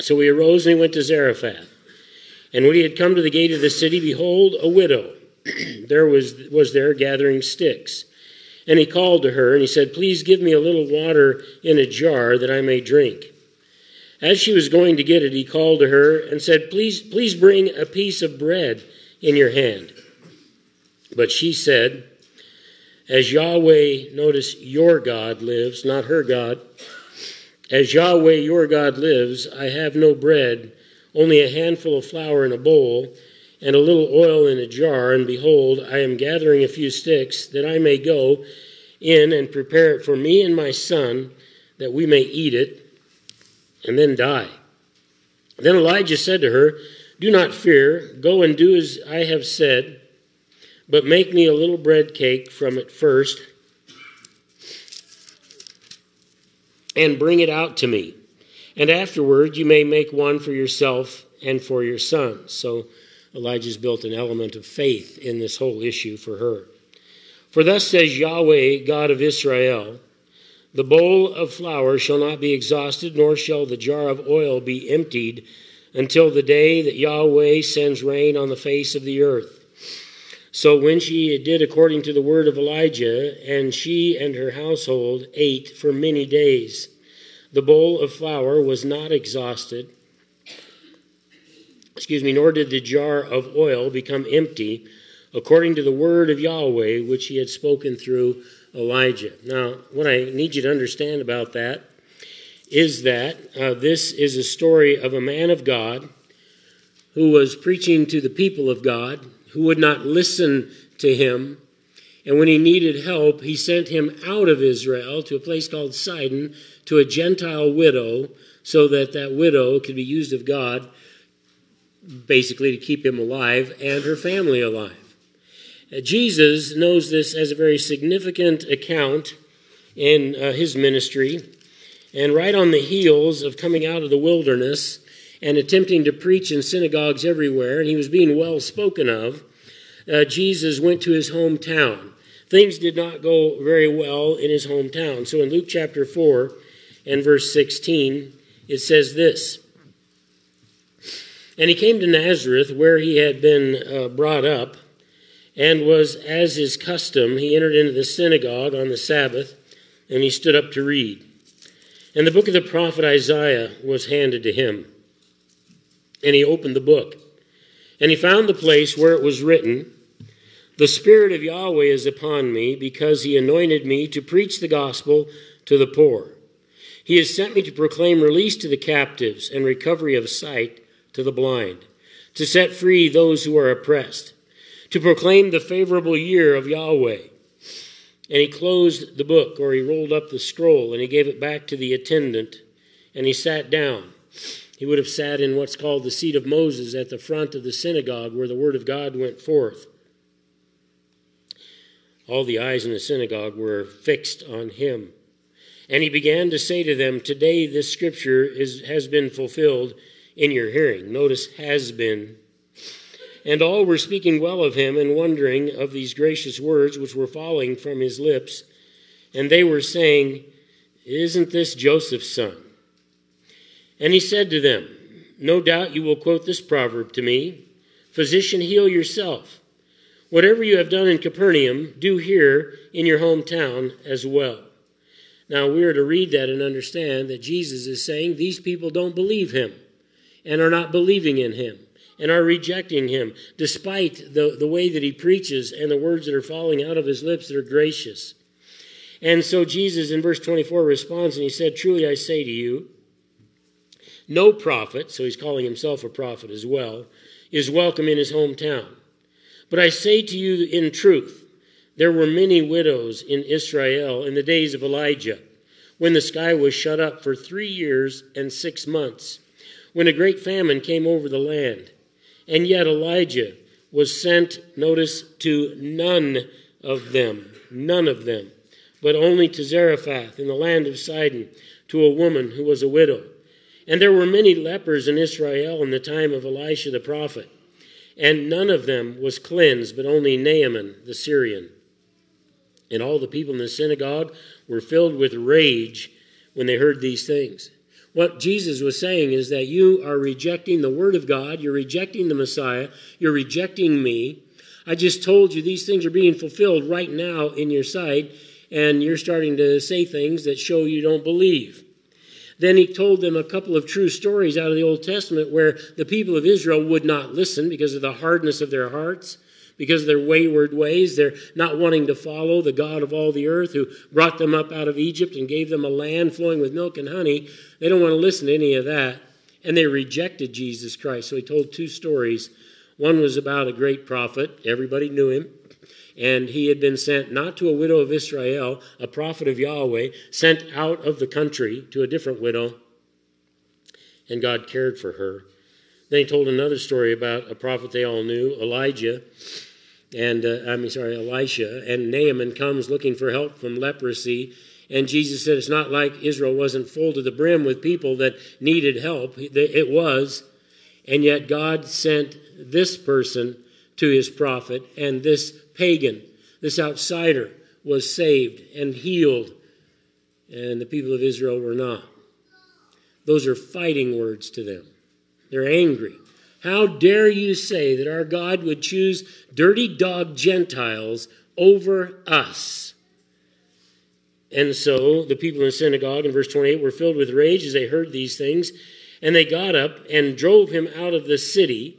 So he arose and he went to Zarephath. And when he had come to the gate of the city, behold, a widow there was gathering sticks. And he called to her, and he said, "Please give me a little water in a jar that I may drink." As she was going to get it, he called to her and said, Please bring a piece of bread in your hand." But she said, "As Yahweh," notice, your God lives, not her God. "As Yahweh, your God lives, I have no bread, only a handful of flour in a bowl, and a little oil in a jar, and behold, I am gathering a few sticks, that I may go in and prepare it for me and my son, that we may eat it, and then die." Then Elijah said to her, "Do not fear, go and do as I have said, but make me a little bread cake from it first, and bring it out to me. And afterward you may make one for yourself and for your son." So Elijah's built an element of faith in this whole issue for her. "For thus says Yahweh, God of Israel, the bowl of flour shall not be exhausted, nor shall the jar of oil be emptied until the day that Yahweh sends rain on the face of the earth." So when she did according to the word of Elijah, and she and her household ate for many days, the bowl of flour was not exhausted, nor did the jar of oil become empty, according to the word of Yahweh, which he had spoken through Elijah. Now, what I need you to understand about that is that this is a story of a man of God who was preaching to the people of God, who would not listen to him. And when he needed help, he sent him out of Israel to a place called Sidon, to a Gentile widow, so that that widow could be used of God, basically to keep him alive and her family alive. Jesus knows this as a very significant account in his ministry. And right on the heels of coming out of the wilderness and attempting to preach in synagogues everywhere, and he was being well spoken of, Jesus went to his hometown. Things did not go very well in his hometown. So in Luke chapter 4 and verse 16, it says this: "And he came to Nazareth, where he had been brought up, and was as his custom, he entered into the synagogue on the Sabbath, and he stood up to read. And the book of the prophet Isaiah was handed to him. And he opened the book, and he found the place where it was written, 'The Spirit of Yahweh is upon me, because he anointed me to preach the gospel to the poor. He has sent me to proclaim release to the captives and recovery of sight to the blind, to set free those who are oppressed, to proclaim the favorable year of Yahweh.' And he closed the book," or he rolled up the scroll, "and he gave it back to the attendant, and he sat down." He would have sat in what's called the seat of Moses at the front of the synagogue, where the word of God went forth. All the eyes in the synagogue were fixed on him. "And he began to say to them, 'Today this scripture has been fulfilled in your hearing.'" Notice, "has been. And all were speaking well of him, and wondering of these gracious words which were falling from his lips. And they were saying, 'Isn't this Joseph's son?' And he said to them, 'No doubt you will quote this proverb to me, 'Physician, heal yourself. Whatever you have done in Capernaum, do here in your hometown as well.'" Now, we are to read that and understand that Jesus is saying these people don't believe him, and are not believing in him, and are rejecting him, despite the way that he preaches and the words that are falling out of his lips that are gracious. And so Jesus, in verse 24, responds, and he said, "Truly I say to you, no prophet," so he's calling himself a prophet as well, "is welcome in his hometown. But I say to you in truth, there were many widows in Israel in the days of Elijah, when the sky was shut up for 3 years and 6 months, when a great famine came over the land. And yet Elijah was sent," notice, "to none of them, but only to Zarephath in the land of Sidon, to a woman who was a widow. And there were many lepers in Israel in the time of Elisha the prophet, and none of them was cleansed, but only Naaman the Syrian." And all the people in the synagogue were filled with rage when they heard these things. what Jesus was saying is that you are rejecting the Word of God, you're rejecting the Messiah, you're rejecting me. I just told you these things are being fulfilled right now in your sight, and you're starting to say things that show you don't believe. Then he told them a couple of true stories out of the Old Testament where the people of Israel would not listen because of the hardness of their hearts, because of their wayward ways. They're not wanting to follow the God of all the earth who brought them up out of Egypt and gave them a land flowing with milk and honey. They don't want to listen to any of that. And they rejected Jesus Christ. So he told two stories. One was about a great prophet. Everybody knew him. And he had been sent not to a widow of Israel, a prophet of Yahweh, sent out of the country to a different widow, and God cared for her. Then he told another story about a prophet they all knew, Elisha, and Naaman comes looking for help from leprosy, and Jesus said it's not like Israel wasn't full to the brim with people that needed help. It was, and yet God sent this person to his prophet, and this pagan, this outsider, was saved and healed, and the people of Israel were not. Those are fighting words to them. They're angry. How dare you say that our God would choose dirty dog Gentiles over us? And so the people in the synagogue, in verse 28, were filled with rage as they heard these things, and they got up and drove him out of the city.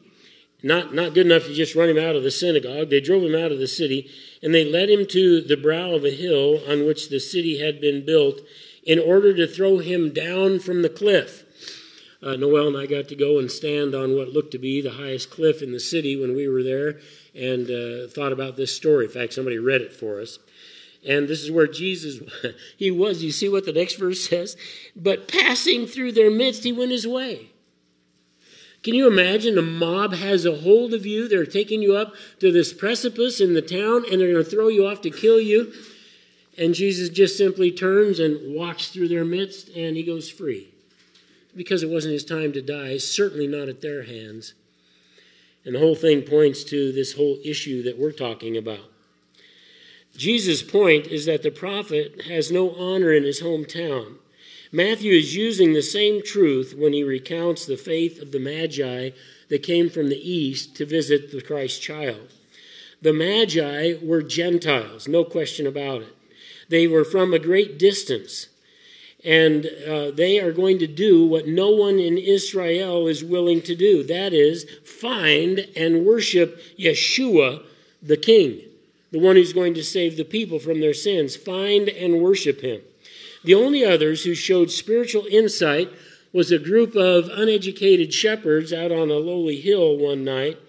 Not good enough to just run him out of the synagogue. They drove him out of the city, and they led him to the brow of a hill on which the city had been built in order to throw him down from the cliff. Noel and I got to go and stand on what looked to be the highest cliff in the city when we were there and thought about this story. In fact, somebody read it for us. And this is where Jesus, he was. You see what the next verse says? But passing through their midst, he went his way. Can you imagine the mob has a hold of you? They're taking you up to this precipice in the town, and they're going to throw you off to kill you. And Jesus just simply turns and walks through their midst, and he goes free. Because it wasn't his time to die, certainly not at their hands. And the whole thing points to this whole issue that we're talking about. Jesus' point is that the prophet has no honor in his hometown. Matthew is using the same truth when he recounts the faith of the Magi that came from the east to visit the Christ child. The Magi were Gentiles, no question about it. They were from a great distance, and they are going to do what no one in Israel is willing to do. That is, find and worship Yeshua, the King, the one who's going to save the people from their sins. Find and worship him. The only others who showed spiritual insight was a group of uneducated shepherds out on a lowly hill one night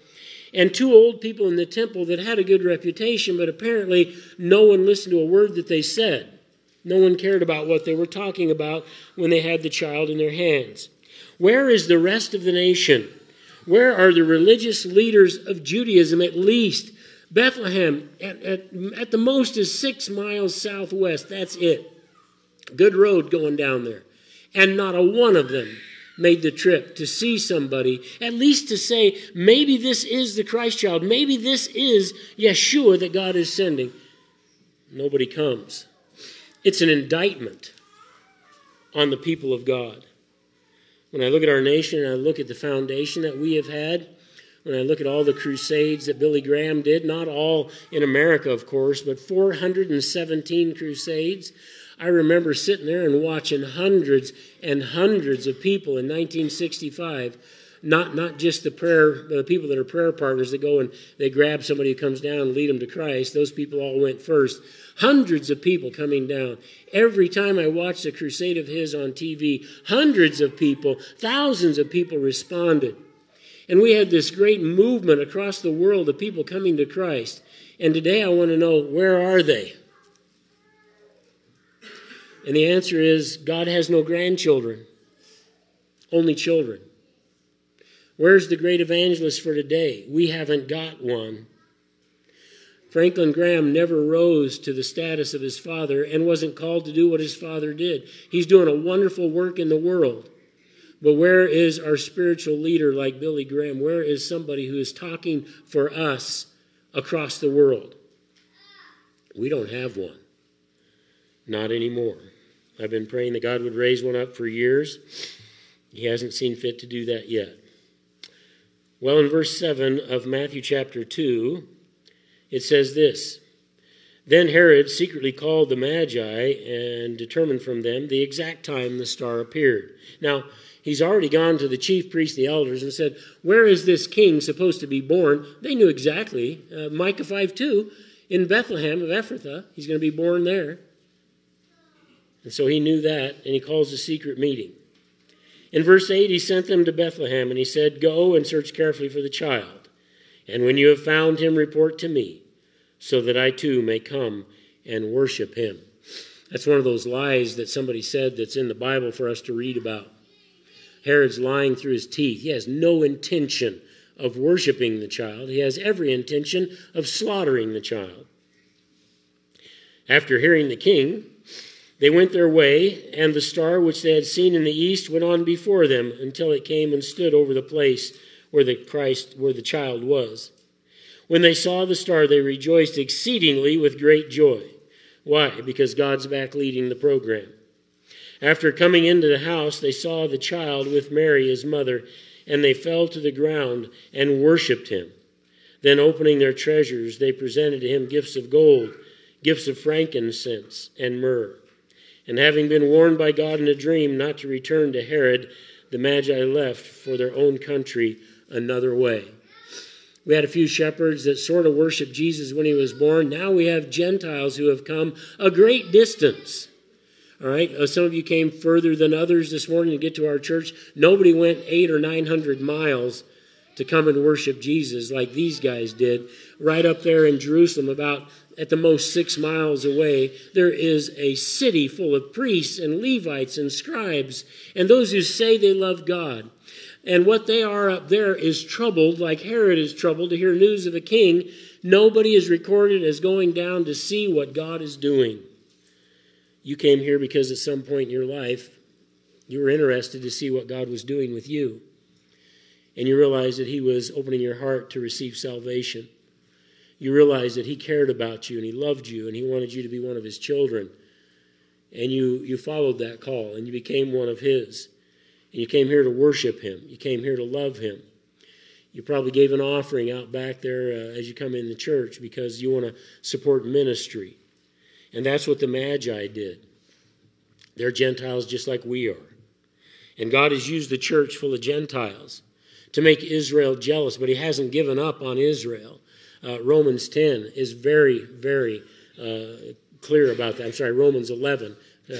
and two old people in the temple that had a good reputation, but apparently no one listened to a word that they said. No one cared about what they were talking about when they had the child in their hands. Where is the rest of the nation? Where are the religious leaders of Judaism at least? Bethlehem, at the most, is 6 miles southwest. That's it. Good road going down there. And not a one of them made the trip to see somebody, at least to say, maybe this is the Christ child. Maybe this is Yeshua that God is sending. Nobody comes. It's an indictment on the people of God. When I look at our nation and I look at the foundation that we have had, when I look at all the crusades that Billy Graham did, not all in America, of course, but 417 crusades, I remember sitting there and watching hundreds and hundreds of people in 1965, not just the people that are prayer partners that go and they grab somebody who comes down and lead them to Christ. Those people all went first. Hundreds of people coming down. Every time I watched a crusade of his on TV, hundreds of people, thousands of people responded. And we had this great movement across the world of people coming to Christ. And today I want to know, where are they? And the answer is, God has no grandchildren, only children. Where's the great evangelist for today? We haven't got one. Franklin Graham never rose to the status of his father and wasn't called to do what his father did. He's doing a wonderful work in the world. But where is our spiritual leader like Billy Graham? Where is somebody who is talking for us across the world? We don't have one. Not anymore. I've been praying that God would raise one up for years. He hasn't seen fit to do that yet. Well, in verse 7 of Matthew chapter 2, it says this: Then Herod secretly called the Magi and determined from them the exact time the star appeared. Now, he's already gone to the chief priests and the elders and said, where is this king supposed to be born? They knew exactly. Micah 5:2, in Bethlehem of Ephrathah, he's going to be born there. And so he knew that, and he calls a secret meeting. In verse 8, he sent them to Bethlehem, and he said, Go and search carefully for the child. And when you have found him, report to me, so that I too may come and worship him. That's one of those lies that somebody said that's in the Bible for us to read about. Herod's lying through his teeth. He has no intention of worshiping the child. He has every intention of slaughtering the child. After hearing the king, they went their way, and the star which they had seen in the east went on before them until it came and stood over the place where the child was. When they saw the star, they rejoiced exceedingly with great joy. Why? Because God's back leading the program. After coming into the house, they saw the child with Mary, his mother, and they fell to the ground and worshipped him. Then, opening their treasures, they presented to him gifts of gold, gifts of frankincense, and myrrh. And having been warned by God in a dream not to return to Herod, the Magi left for their own country another way. We had a few shepherds that sort of worshiped Jesus when he was born. Now we have Gentiles who have come a great distance. All right, some of you came further than others this morning to get to our church. Nobody went 800 or 900 miles to come and worship Jesus like these guys did. Right up there in Jerusalem, about at the most 6 miles away, there is a city full of priests and Levites and scribes and those who say they love God. And what they are up there is troubled, like Herod is troubled to hear news of a king. Nobody is recorded as going down to see what God is doing. You came here because at some point in your life, you were interested to see what God was doing with you. And you realized that he was opening your heart to receive salvation. You realized that he cared about you and he loved you and he wanted you to be one of his children. And you followed that call and you became one of his. And you came here to worship him. You came here to love him. You probably gave an offering out back there as you come in the church because you want to support ministry. And that's what the Magi did. They're Gentiles just like we are. And God has used the church full of Gentiles to make Israel jealous, but he hasn't given up on Israel. Romans 10 is very, very clear about that. I'm sorry, Romans 11,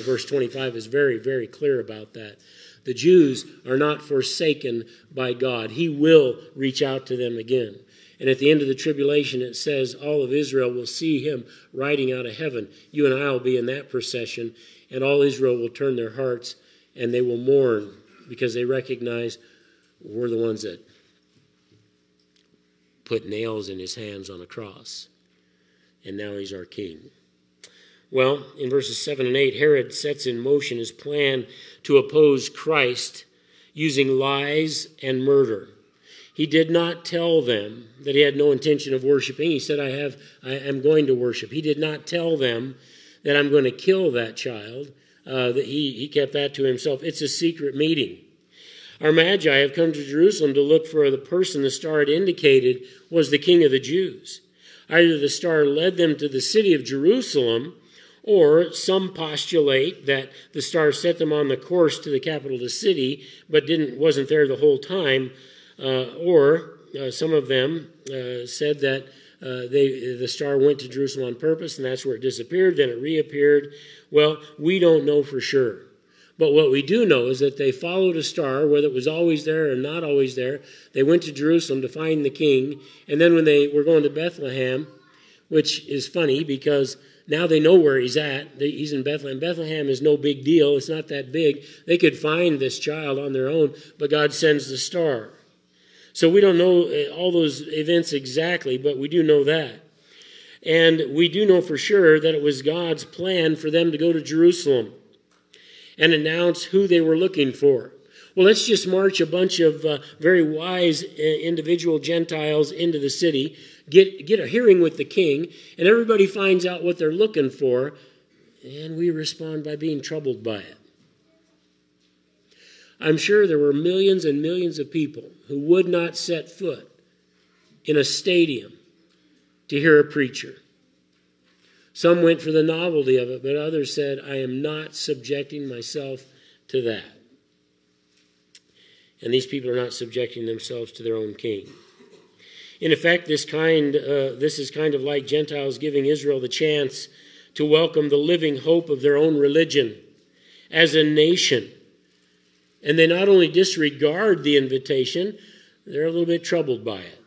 verse 25 is very, very clear about that. The Jews are not forsaken by God. He will reach out to them again. And at the end of the tribulation, it says all of Israel will see him riding out of heaven. You and I will be in that procession, and all Israel will turn their hearts, and they will mourn because they recognize we're the ones that put nails in his hands on a cross, and now he's our king. Well, in verses 7 and 8, Herod sets in motion his plan to oppose Christ using lies and murder. He did not tell them that he had no intention of worshiping. He said, I am going to worship. He did not tell them that I'm going to kill that child. That he kept that to himself. It's a secret meeting. Our Magi have come to Jerusalem to look for the person the star had indicated was the king of the Jews. Either the star led them to the city of Jerusalem, or some postulate that the star set them on the course to the capital of the city, but wasn't there the whole time. Or some of them said that the star went to Jerusalem on purpose, and that's where it disappeared, then it reappeared. Well, we don't know for sure. But what we do know is that they followed a star, whether it was always there or not always there. They went to Jerusalem to find the king. And then when they were going to Bethlehem, which is funny because now they know where he's at. He's in Bethlehem. Bethlehem is no big deal. It's not that big. They could find this child on their own, but God sends the star. So we don't know all those events exactly, but we do know that. And we do know for sure that it was God's plan for them to go to Jerusalem and announce who they were looking for. Well, let's just march a bunch of very wise individual Gentiles into the city, get a hearing with the king, and everybody finds out what they're looking for, and we respond by being troubled by it. I'm sure there were millions and millions of people who would not set foot in a stadium to hear a preacher. Some went for the novelty of it, but others said, I am not subjecting myself to that. And these people are not subjecting themselves to their own king. In effect, this is kind of like Gentiles giving Israel the chance to welcome the living hope of their own religion as a nation. And they not only disregard the invitation, they're a little bit troubled by it.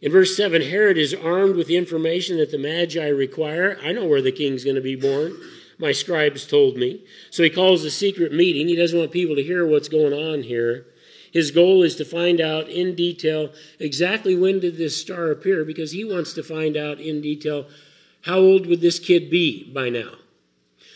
In verse 7, Herod is armed with the information that the Magi require. I know where the king's going to be born. My scribes told me. So he calls a secret meeting. He doesn't want people to hear what's going on here. His goal is to find out in detail exactly when did this star appear, because he wants to find out in detail how old would this kid be by now.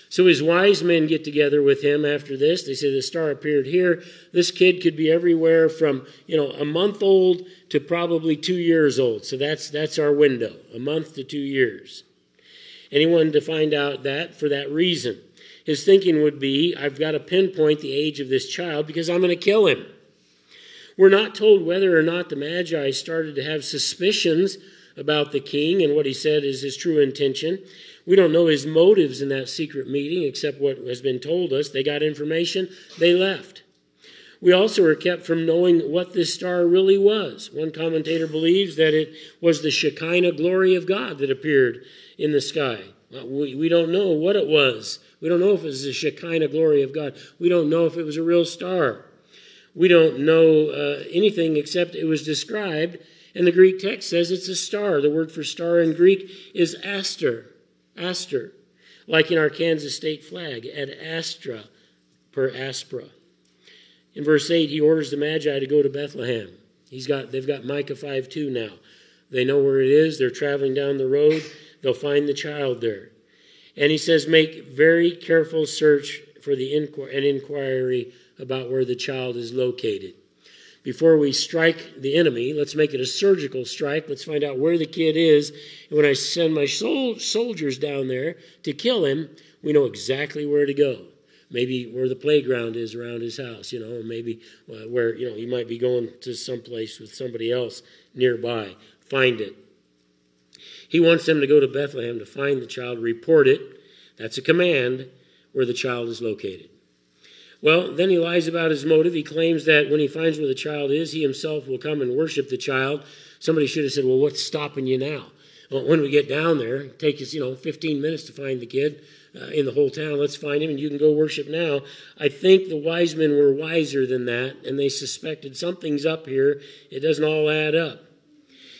So his wise men get together with him after this. They say the star appeared here. This kid could be everywhere from, a month old to probably 2 years old. So that's our window, a month to 2 years. And he wanted to find out that for that reason. His thinking would be, I've got to pinpoint the age of this child because I'm going to kill him. We're not told whether or not the Magi started to have suspicions about the king and what he said is his true intention. We don't know his motives in that secret meeting except what has been told us. They got information, they left. We also are kept from knowing what this star really was. One commentator believes that it was the Shekinah glory of God that appeared in the sky. We don't know what it was. We don't know if it was the Shekinah glory of God. We don't know if it was a real star. We don't know anything except it was described, and the Greek text says it's a star. The word for star in Greek is aster. Aster, like in our Kansas state flag, ad astra per aspera. In verse 8, he orders the Magi to go to Bethlehem. They've got Micah 5:2 now. They know where it is. They're traveling down the road. They'll find the child there. And he says, make very careful search for an inquiry about where the child is located. Before we strike the enemy, let's make it a surgical strike. Let's find out where the kid is. And when I send my soldiers down there to kill him, we know exactly where to go. Maybe where the playground is around his house, maybe where, he might be going to someplace with somebody else nearby. Find it. He wants them to go to Bethlehem to find the child, report it. That's a command where the child is located. Well, then he lies about his motive. He claims that when he finds where the child is, he himself will come and worship the child. Somebody should have said, well, what's stopping you now? Well, when we get down there, it takes us, 15 minutes to find the kid in the whole town. Let's find him, and you can go worship now. I think the wise men were wiser than that, and they suspected something's up here. It doesn't all add up.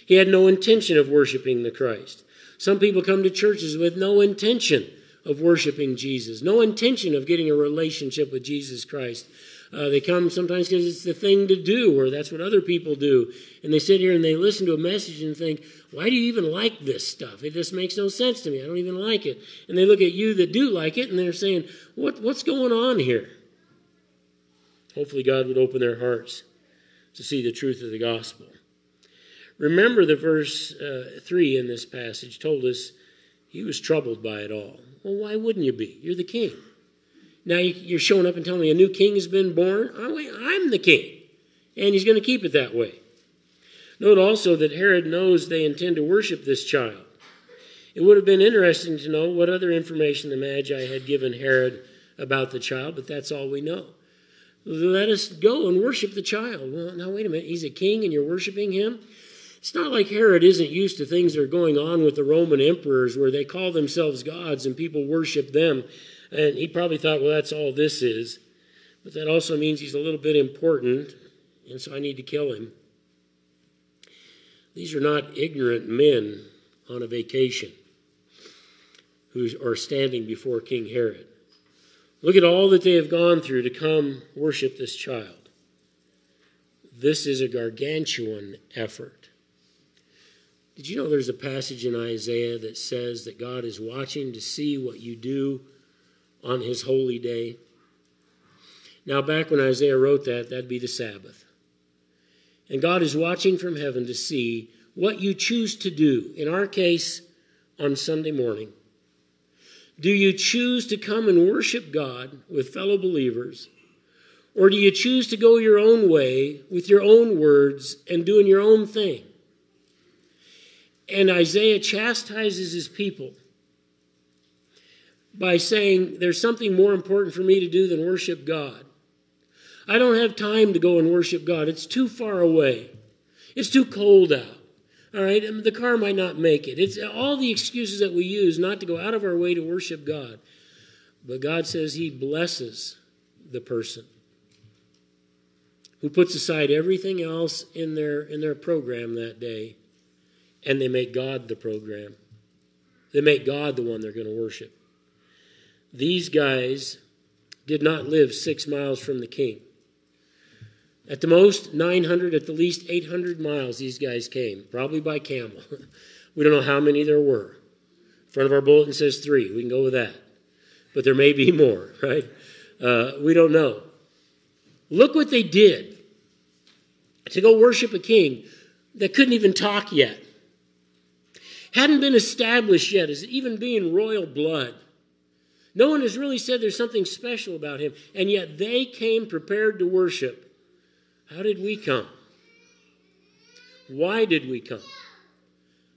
He had no intention of worshiping the Christ. Some people come to churches with no intention of worshiping Jesus, no intention of getting a relationship with Jesus Christ. They come sometimes because it's the thing to do, or that's what other people do. And they sit here and they listen to a message and think, why do you even like this stuff? It just makes no sense to me. I don't even like it. And they look at you that do like it, and they're saying, what's going on here? Hopefully God would open their hearts to see the truth of the gospel. Remember the verse 3 in this passage told us he was troubled by it all. Well, why wouldn't you be? You're the king. Now you're showing up and telling me a new king has been born. I'm the king, and he's going to keep it that way. Note also that Herod knows they intend to worship this child. It would have been interesting to know what other information the Magi had given Herod about the child, but that's all we know. Let us go and worship the child. Well, now wait a minute. He's a king, and you're worshiping him? It's not like Herod isn't used to things that are going on with the Roman emperors where they call themselves gods and people worship them. And he probably thought, well, that's all this is. But that also means he's a little bit important, and so I need to kill him. These are not ignorant men on a vacation who are standing before King Herod. Look at all that they have gone through to come worship this child. This is a gargantuan effort. Did you know there's a passage in Isaiah that says that God is watching to see what you do on his holy day? Now, back when Isaiah wrote that, that'd be the Sabbath. And God is watching from heaven to see what you choose to do, in our case, on Sunday morning. Do you choose to come and worship God with fellow believers? Or do you choose to go your own way with your own words and doing your own thing? And Isaiah chastises his people by saying, there's something more important for me to do than worship God. I don't have time to go and worship God. It's too far away. It's too cold out. All right, the car might not make it. It's all the excuses that we use not to go out of our way to worship God. But God says he blesses the person who puts aside everything else in their program that day, and they make God the program. They make God the one they're going to worship. These guys did not live 6 miles from the king. At the most, 900, at the least 800 miles these guys came, probably by camel. We don't know how many there were. In front of our bulletin says 3. We can go with that. But there may be more, right? We don't know. Look what they did to go worship a king that couldn't even talk yet. Hadn't been established yet as even being royal blood. No one has really said there's something special about him, and yet they came prepared to worship. How did we come? Why did we come?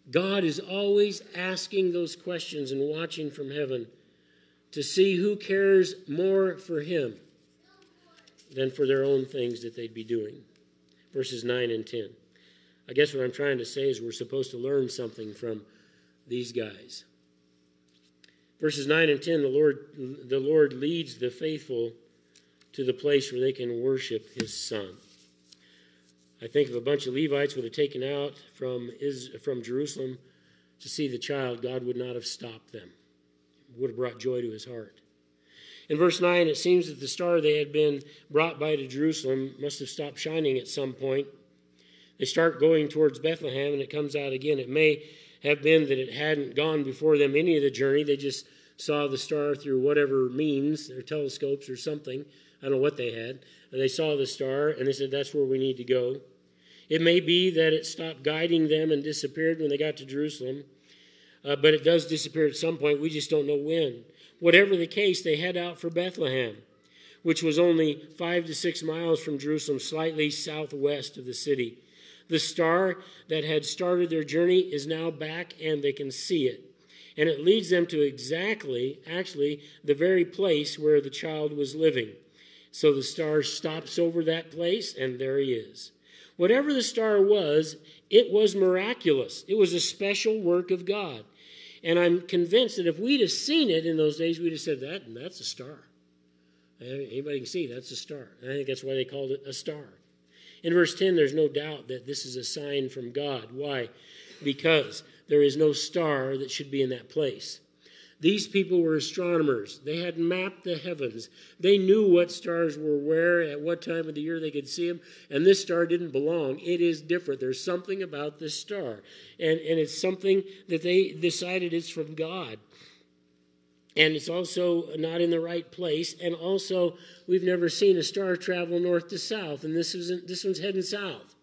God is always asking those questions and watching from heaven to see who cares more for him than for their own things that they'd be doing. Verses 9 and 10. I guess what I'm trying to say is we're supposed to learn something from these guys. Verses 9 and 10, the Lord leads the faithful to the place where they can worship his son. I think if a bunch of Levites would have taken out from Jerusalem to see the child, God would not have stopped them. It would have brought joy to his heart. In verse 9, it seems that the star they had been brought by to Jerusalem must have stopped shining at some point. They start going towards Bethlehem, and it comes out again. It may have been that it hadn't gone before them any of the journey. They just saw the star through whatever means, their telescopes or something. I don't know what they had. And they saw the star, and they said, that's where we need to go. It may be that it stopped guiding them and disappeared when they got to Jerusalem, but it does disappear at some point. We just don't know when. Whatever the case, they head out for Bethlehem, which was only 5 to 6 miles from Jerusalem, slightly southwest of the city. The star that had started their journey is now back, and they can see it. And it leads them to actually, the very place where the child was living. So the star stops over that place, and there he is. Whatever the star was, it was miraculous. It was a special work of God. And I'm convinced that if we'd have seen it in those days, we'd have said, that's a star. Anybody can see that's a star. And I think that's why they called it a star. In verse 10, there's no doubt that this is a sign from God. Why? Because there is no star that should be in that place. These people were astronomers. They had mapped the heavens. They knew what stars were where, at what time of the year they could see them, and this star didn't belong. It is different. There's something about this star, and it's something that they decided it's from God. And it's also not in the right place. And also, we've never seen a star travel north to south, and this one's heading south.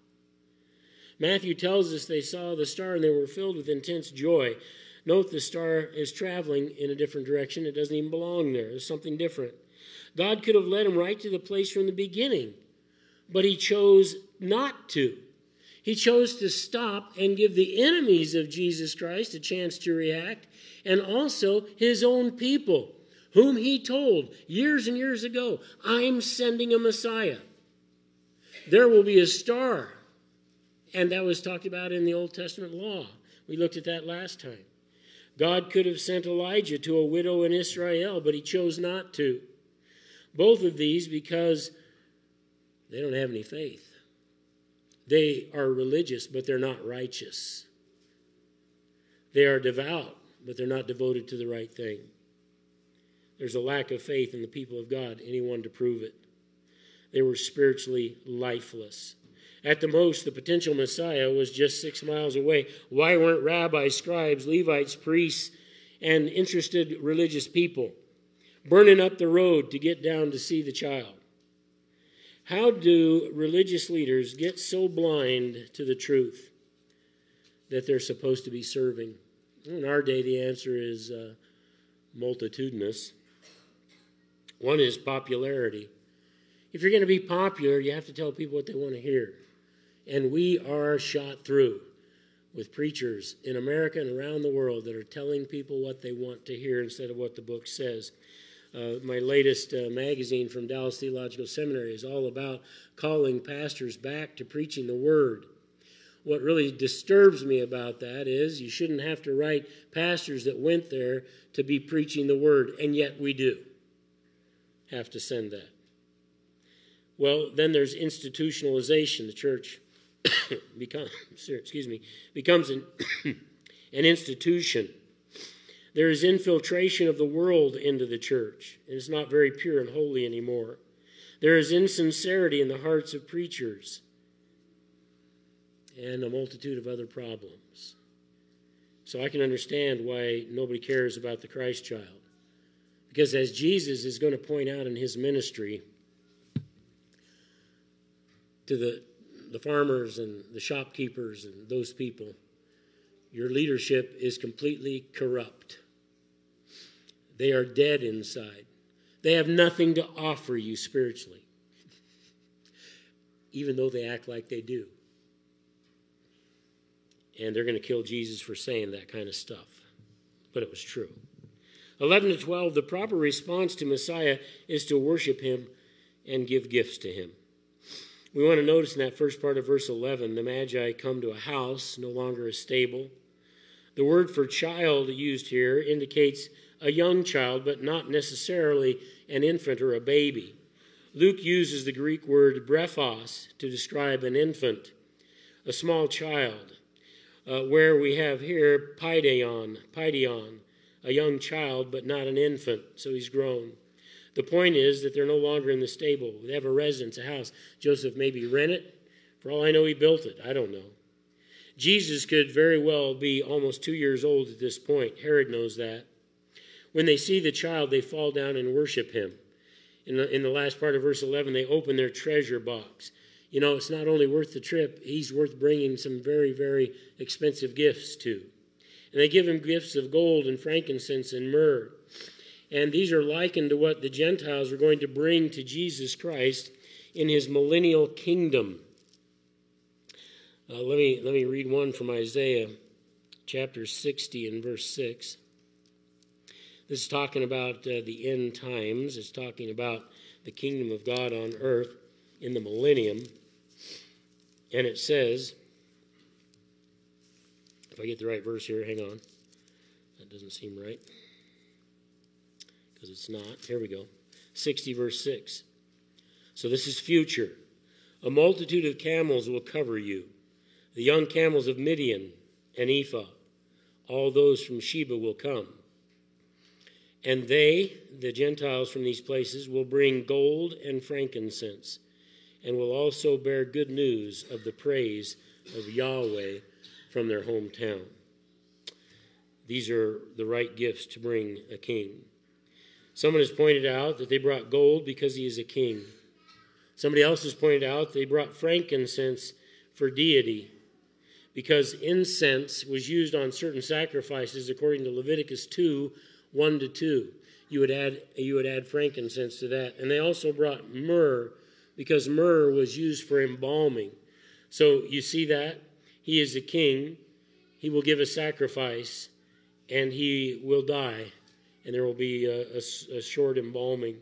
Matthew tells us they saw the star and they were filled with intense joy. Note the star is traveling in a different direction. It doesn't even belong there. There's something different. God could have led him right to the place from the beginning, but he chose not to. He chose to stop and give the enemies of Jesus Christ a chance to react, and also his own people, whom he told years and years ago, I'm sending a Messiah. There will be a star. And that was talked about in the Old Testament law. We looked at that last time. God could have sent Elijah to a widow in Israel, but he chose not to. Both of these because they don't have any faith. They are religious, but they're not righteous. They are devout, but they're not devoted to the right thing. There's a lack of faith in the people of God, anyone to prove it. They were spiritually lifeless. At the most, the potential Messiah was just 6 miles away. Why weren't rabbis, scribes, Levites, priests, and interested religious people burning up the road to get down to see the child? How do religious leaders get so blind to the truth that they're supposed to be serving? In our day, the answer is multitudinous. One is popularity. If you're going to be popular, you have to tell people what they want to hear. And we are shot through with preachers in America and around the world that are telling people what they want to hear instead of what the book says. My latest magazine from Dallas Theological Seminary is all about calling pastors back to preaching the Word. What really disturbs me about that is you shouldn't have to write pastors that went there to be preaching the Word, and yet we do have to send that. Well, then there's institutionalization. The church becomes an institution. There is infiltration of the world into the church, and it's not very pure and holy anymore. There is insincerity in the hearts of preachers and a multitude of other problems. So I can understand why nobody cares about the Christ child. Because as Jesus is going to point out in his ministry to the farmers and the shopkeepers and those people, your leadership is completely corrupt. They are dead inside. They have nothing to offer you spiritually, even though they act like they do. And they're going to kill Jesus for saying that kind of stuff. But it was true. 11 to 12, the proper response to Messiah is to worship him and give gifts to him. We want to notice in that first part of verse 11, the Magi come to a house, no longer a stable. The word for child used here indicates a young child, but not necessarily an infant or a baby. Luke uses the Greek word brephos to describe an infant, a small child, where we have here paideon, a young child, but not an infant, so he's grown. The point is that they're no longer in the stable. They have a residence, a house. Joseph maybe rented it. For all I know, he built it. I don't know. Jesus could very well be almost 2 years old at this point. Herod knows that. When they see the child, they fall down and worship him. In the last part of verse 11, they open their treasure box. You know, it's not only worth the trip, he's worth bringing some very, very expensive gifts to. And they give him gifts of gold and frankincense and myrrh. And these are likened to what the Gentiles are going to bring to Jesus Christ in his millennial kingdom. Let me read one from Isaiah chapter 60 and verse 6. This is talking about the end times. It's talking about the kingdom of God on earth in the millennium. And it says, if I get the right verse here, hang on. That doesn't seem right. Because it's not. Here we go. 60 verse 6. So this is future. A multitude of camels will cover you. The young camels of Midian and Ephah. All those from Sheba will come. And they, the Gentiles from these places, will bring gold and frankincense and will also bear good news of the praise of Yahweh from their hometown. These are the right gifts to bring a king. Someone has pointed out that they brought gold because he is a king. Somebody else has pointed out they brought frankincense for deity because incense was used on certain sacrifices according to Leviticus 2, 1 to 2. You would add frankincense to that. And they also brought myrrh because myrrh was used for embalming. So you see that? He is a king. He will give a sacrifice and he will die. And there will be a short embalming.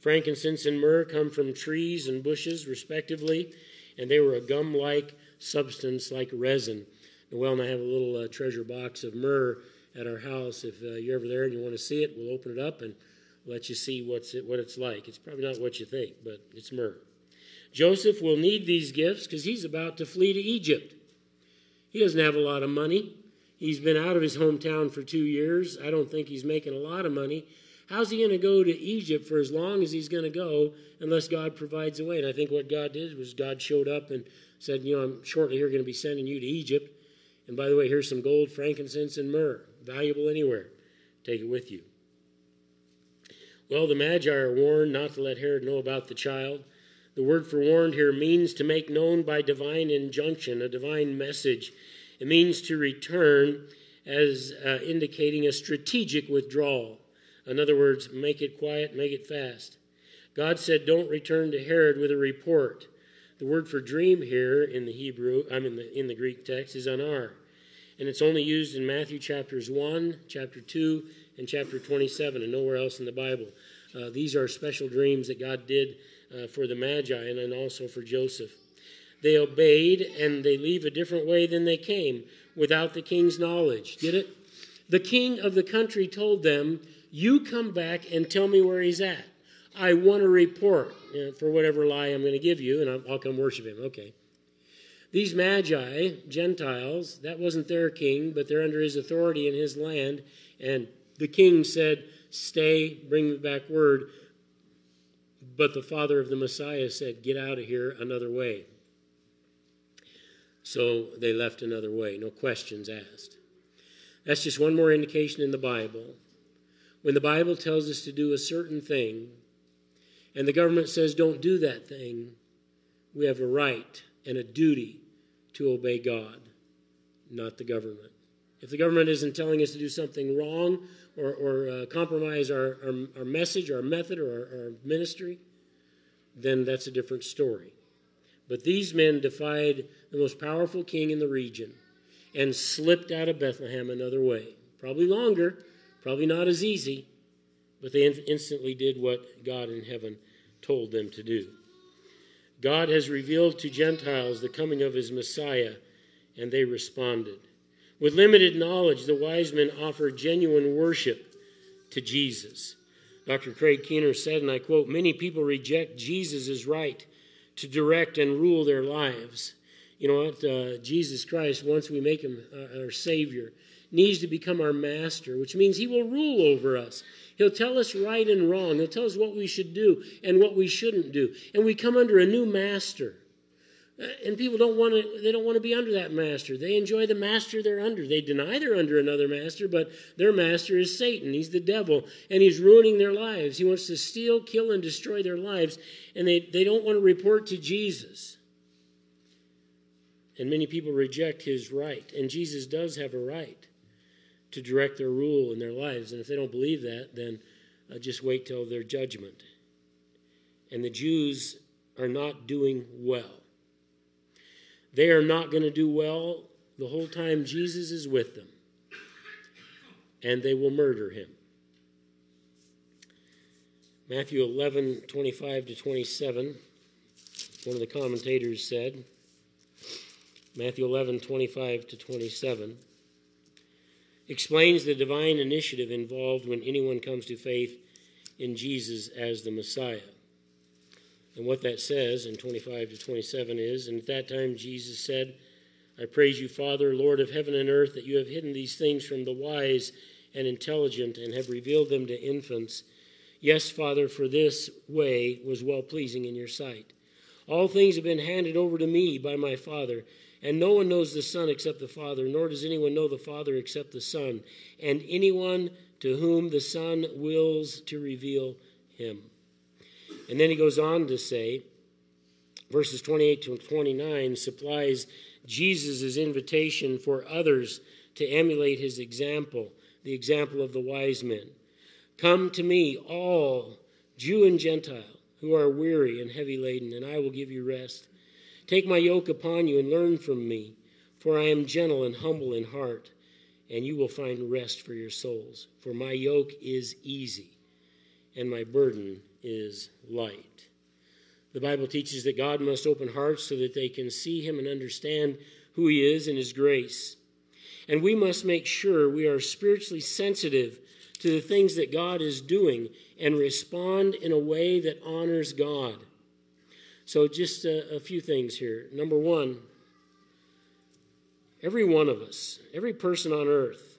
Frankincense and myrrh come from trees and bushes, respectively, and they were a gum-like substance like resin. Noel and I have a little treasure box of myrrh at our house. If you're ever there and you want to see it, we'll open it up and let you see what it's like. It's probably not what you think, but it's myrrh. Joseph will need these gifts because he's about to flee to Egypt. He doesn't have a lot of money. He's been out of his hometown for 2 years. I don't think he's making a lot of money. How's he going to go to Egypt for as long as he's going to go unless God provides a way? And I think what God did was God showed up and said, you know, I'm shortly here going to be sending you to Egypt. And by the way, here's some gold, frankincense, and myrrh. Valuable anywhere. Take it with you. Well, the Magi are warned not to let Herod know about the child. The word for warned here means to make known by divine injunction, a divine message. It means to return as indicating a strategic withdrawal. In other words, make it quiet, make it fast. God said, don't return to Herod with a report. The word for dream here in the Hebrew, in the Greek text, is anar. And it's only used in Matthew chapters 1, chapter 2, and chapter 27, and nowhere else in the Bible. These are special dreams that God did for the Magi and then also for Joseph. They obeyed, and they leave a different way than they came, without the king's knowledge. Get it? The king of the country told them, you come back and tell me where he's at. I want a report for whatever lie I'm going to give you, and I'll come worship him. Okay. These Magi, Gentiles, that wasn't their king, but they're under his authority in his land. And the king said, stay, bring me back word. But the father of the Messiah said, get out of here another way. So they left another way, no questions asked. That's just one more indication in the Bible. When the Bible tells us to do a certain thing, and the government says don't do that thing, we have a right and a duty to obey God, not the government. If the government isn't telling us to do something wrong or compromise our message, our method, or our ministry, then that's a different story. But these men defied the most powerful king in the region and slipped out of Bethlehem another way. Probably longer, probably not as easy, but they instantly did what God in heaven told them to do. God has revealed to Gentiles the coming of his Messiah, and they responded. With limited knowledge, the wise men offered genuine worship to Jesus. Dr. Craig Keener said, and I quote, "Many people reject Jesus as right to direct and rule their lives." You know what? Jesus Christ, once we make him our Savior, needs to become our master, which means he will rule over us. He'll tell us right and wrong. He'll tell us what we should do and what we shouldn't do. And we come under a new master. And people don't want to be under that master. They enjoy the master they're under. They deny they're under another master, but their master is Satan. He's the devil, and he's ruining their lives. He wants to steal, kill, and destroy their lives, and they don't want to report to Jesus. And many people reject his right, and Jesus does have a right to direct their rule in their lives. And if they don't believe that, then just wait till their judgment. And the Jews are not doing well. They are not going to do well the whole time Jesus is with them. And they will murder him. Matthew 11:25 to 27, one of the commentators said, Matthew 11:25 to 27, explains the divine initiative involved when anyone comes to faith in Jesus as the Messiah. And what that says in 25 to 27 is, "And at that time Jesus said, I praise you, Father, Lord of heaven and earth, that you have hidden these things from the wise and intelligent and have revealed them to infants. Yes, Father, for this way was well-pleasing in your sight. All things have been handed over to me by my Father, and no one knows the Son except the Father, nor does anyone know the Father except the Son, and anyone to whom the Son wills to reveal him." And then he goes on to say, verses 28 to 29 supplies Jesus' invitation for others to emulate his example, the example of the wise men. "Come to me, all, Jew and Gentile, who are weary and heavy laden, and I will give you rest. Take my yoke upon you and learn from me, for I am gentle and humble in heart, and you will find rest for your souls. For my yoke is easy, and my burden is light." The Bible teaches that God must open hearts so that they can see him and understand who he is and his grace. And we must make sure we are spiritually sensitive to the things that God is doing and respond in a way that honors God. So just a few things here. Number one, every one of us, every person on earth,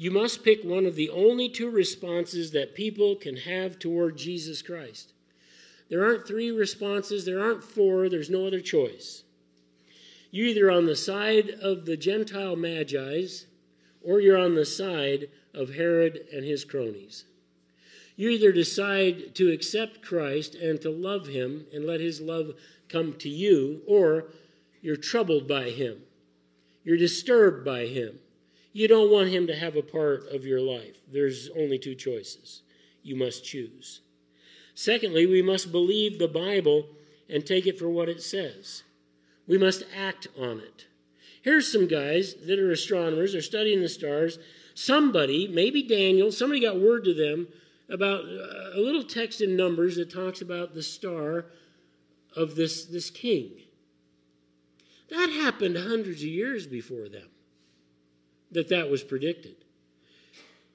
you must pick one of the only two responses that people can have toward Jesus Christ. There aren't three responses. There aren't four. There's no other choice. You're either on the side of the Gentile Magi's or you're on the side of Herod and his cronies. You either decide to accept Christ and to love him and let his love come to you, or you're troubled by him. You're disturbed by him. You don't want him to have a part of your life. There's only two choices. You must choose. Secondly, we must believe the Bible and take it for what it says. We must act on it. Here's some guys that are astronomers, are studying the stars. Somebody, maybe Daniel, somebody got word to them about a little text in Numbers that talks about the star of this king. That happened hundreds of years before them, that was predicted.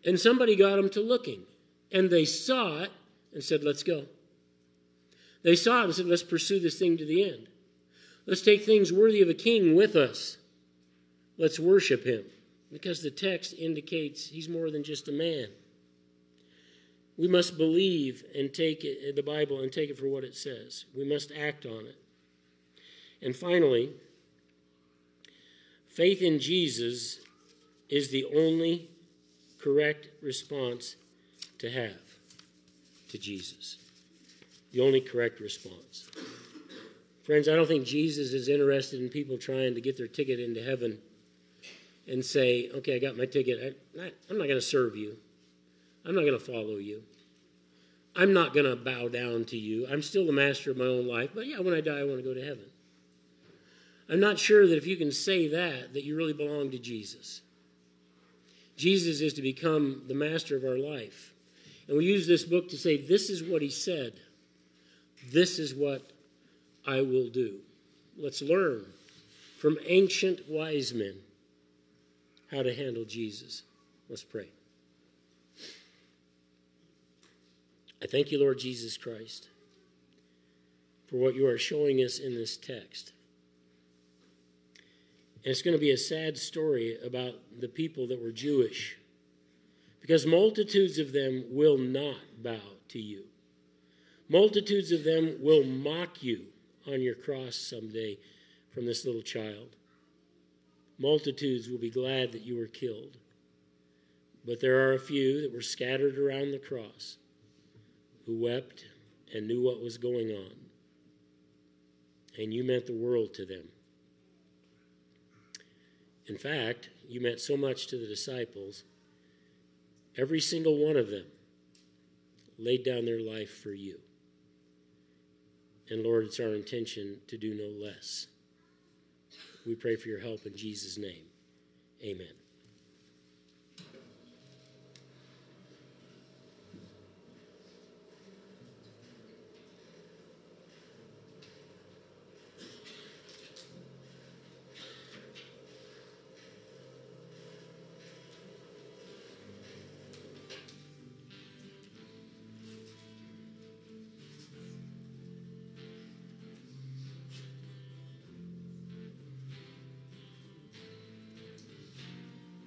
And somebody got them to looking, and they saw it and said, let's go. They saw it and said, let's pursue this thing to the end. Let's take things worthy of a king with us. Let's worship him, because the text indicates he's more than just a man. We must believe and take it, the Bible, and take it for what it says. We must act on it. And finally, faith in Jesus is the only correct response to have to Jesus. The only correct response. Friends, I don't think Jesus is interested in people trying to get their ticket into heaven and say, okay, I got my ticket. I'm not going to serve you. I'm not going to follow you. I'm not going to bow down to you. I'm still the master of my own life. But yeah, when I die, I want to go to heaven. I'm not sure that if you can say that you really belong to Jesus. Jesus is to become the master of our life. And we use this book to say, this is what he said. This is what I will do. Let's learn from ancient wise men how to handle Jesus. Let's pray. I thank you, Lord Jesus Christ, for what you are showing us in this text. And it's going to be a sad story about the people that were Jewish, because multitudes of them will not bow to you. Multitudes of them will mock you on your cross someday from this little child. Multitudes will be glad that you were killed. But there are a few that were scattered around the cross who wept and knew what was going on. And you meant the world to them. In fact, you meant so much to the disciples. Every single one of them laid down their life for you. And Lord, it's our intention to do no less. We pray for your help in Jesus' name. Amen.